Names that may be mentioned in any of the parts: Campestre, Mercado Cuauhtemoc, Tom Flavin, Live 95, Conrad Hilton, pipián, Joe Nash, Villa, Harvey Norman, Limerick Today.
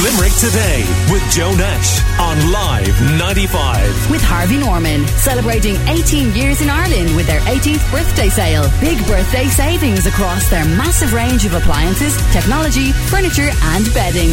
Limerick Today with Joe Nash on Live 95. With Harvey Norman, celebrating 18 years in Ireland with their 18th birthday sale. Big birthday savings across their massive range of appliances, technology, furniture and bedding.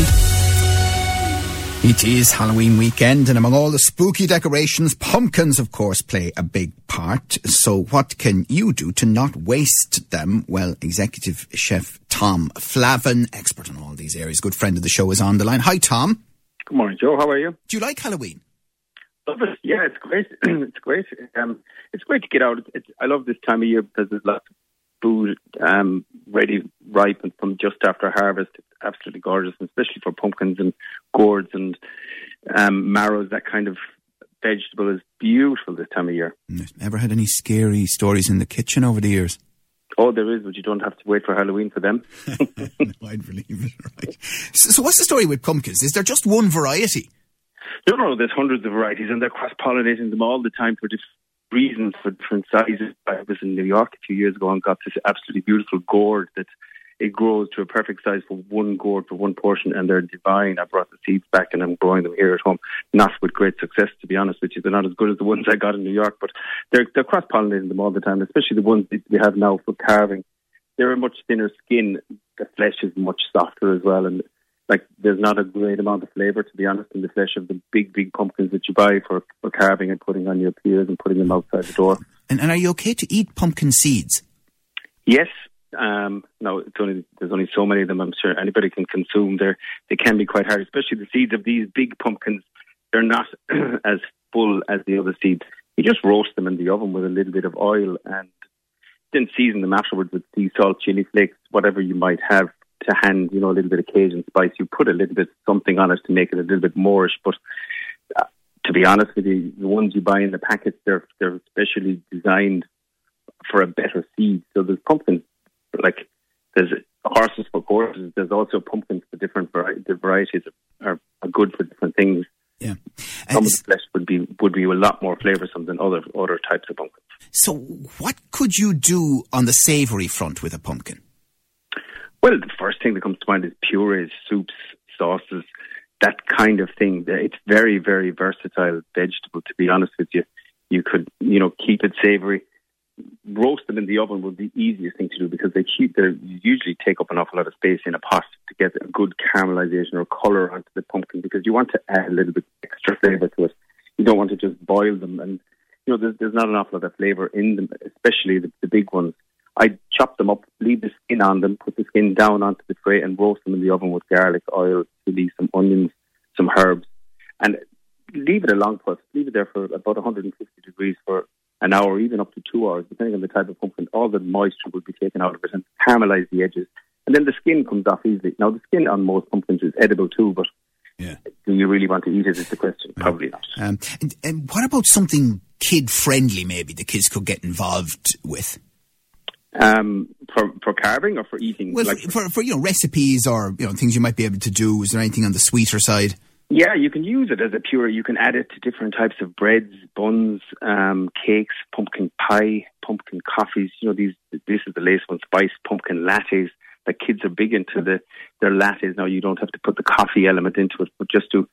It is Halloween weekend, and among all the spooky decorations, pumpkins, of course, play a big part. So what can you do to not waste them? Well, Executive Chef Tom Flavin, expert in all these areas, good friend of the show, is on the line. Hi, Tom. Good morning, Joe. How are you? Do you like Halloween? Love it. Yeah, it's great. It's great to get out. I love this time of year because there's lots of food ready, ripe, and from just after harvest. It's absolutely gorgeous, especially for pumpkins and gourds and marrows. That kind of vegetable is beautiful this time of year. Ever had any scary stories in the kitchen over the years? Oh, there is, but you don't have to wait for Halloween for them. No, I'd believe it, right. So what's the story with pumpkins? Is there just one variety? No, there's hundreds of varieties, and they're cross-pollinating them all the time for different reasons, for different sizes. I was in New York a few years ago and got this absolutely beautiful gourd that it grows to a perfect size for one gourd, for one portion, and they're divine. I brought the seeds back and I'm growing them here at home. Not with great success, to be honest with you. They're not as good as the ones I got in New York, but they're cross-pollinating them all the time, especially the ones that we have now for carving. They're a much thinner skin. The flesh is much softer as well, and there's not a great amount of flavour, to be honest, in the flesh of the big pumpkins that you buy for carving and putting on your piers and putting them outside the door. And are you okay to eat pumpkin seeds? Yes. No, there's only so many of them. I'm sure anybody can consume. They can be quite hard, especially the seeds of these big pumpkins. They're not as full as the other seeds. You just roast them in the oven with a little bit of oil and then season them afterwards with sea salt, chili flakes, whatever you might have to hand, a little bit of Cajun spice. You put a little bit something on it to make it a little bit moreish, but to be honest with you, the ones you buy in the packets, they're specially designed for a better seed. So there's pumpkins. There's horses for courses. There's also pumpkins for different varieties. The varieties are good for different things. Yeah, some of the flesh would be a lot more flavoursome than other types of pumpkins. So, what could you do on the savoury front with a pumpkin? Well, the first thing that comes to mind is purees, soups, sauces, that kind of thing. It's very, very versatile vegetable. To be honest with you, you could keep it savoury. Roast them in the oven would be the easiest thing to do because they usually take up an awful lot of space in a pot to get a good caramelization or colour onto the pumpkin, because you want to add a little bit extra flavour to it. You don't want to just boil them, and there's not an awful lot of flavour in them, especially the big ones. I chop them up, leave the skin on them, put the skin down onto the tray and roast them in the oven with garlic, oil, chili, some onions, some herbs, and leave it along for us. Leave it there for about 150 degrees for an hour, even up to 2 hours, depending on the type of pumpkin. All the moisture will be taken out of it and caramelize the edges. And then the skin comes off easily. Now, the skin on most pumpkins is edible too, but do you really want to eat it is the question. Yeah. Probably not. And what about something kid-friendly, maybe, the kids could get involved with? For carving or for eating? Well, for recipes or things you might be able to do. Is there anything on the sweeter side? Yeah, you can use it as a puree. You can add it to different types of breads, buns, cakes, pumpkin pie, pumpkin coffees. This is the latest one, spice pumpkin lattes. The kids are big into their lattes now. You don't have to put the coffee element into it, but just do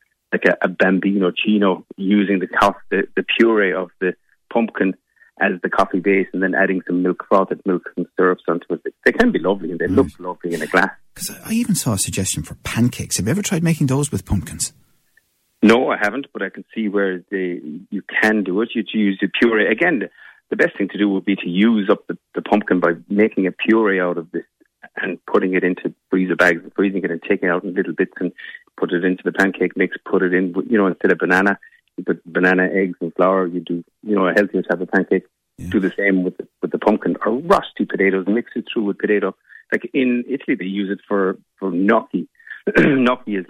a bambino chino using the puree of the pumpkin as the coffee base, and then adding some frothed milk and syrups onto it. They can be lovely, and they look lovely in a glass. Because I even saw a suggestion for pancakes. Have you ever tried making those with pumpkins? No, I haven't, but I can see where you can do it. You use the puree. Again, the best thing to do would be to use up the pumpkin by making a puree out of this and putting it into freezer bags and freezing it and taking it out in little bits and put it into the pancake mix, put it in, instead of banana, you put banana, eggs and flour. You do, a healthier type of pancake. Yeah. Do the same with the pumpkin or rusty potatoes. Mix it through with potato. Like in Italy, they use it for gnocchi. Gnocchi is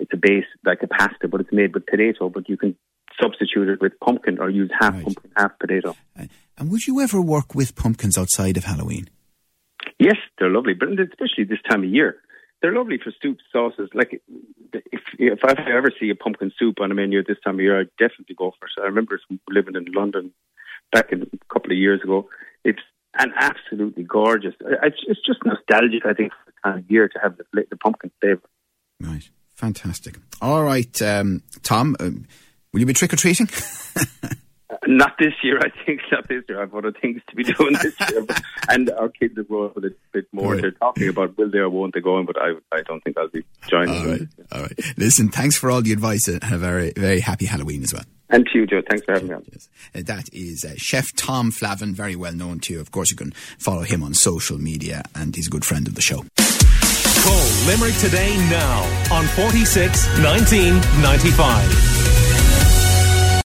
it's a base, like a pasta, but it's made with potato, but you can substitute it with pumpkin or use half pumpkin, half potato. And would you ever work with pumpkins outside of Halloween? Yes, they're lovely, but especially this time of year. They're lovely for soup, sauces. Like, if I ever see a pumpkin soup on a menu at this time of year, I'd definitely go for it. I remember living in London back a couple of years ago. It's an absolutely gorgeous. It's just nostalgic, I think, for the time of year to have the pumpkin flavour. Right. Fantastic. All right, Tom, will you be trick-or-treating? Not this year, I think. Not this year. I've other things to be doing this year. But, and our kids have grown up a bit more. Right. They're talking about will they or won't they go in, but I don't think I'll be joining. All right. Listen, thanks for all the advice and a very, very happy Halloween as well. And to you, Joe. Thanks for having me on. Yes. That is Chef Tom Flavin, very well known to you. Of course, you can follow him on social media, and he's a good friend of the show. Call Limerick Today now on 46 19 95.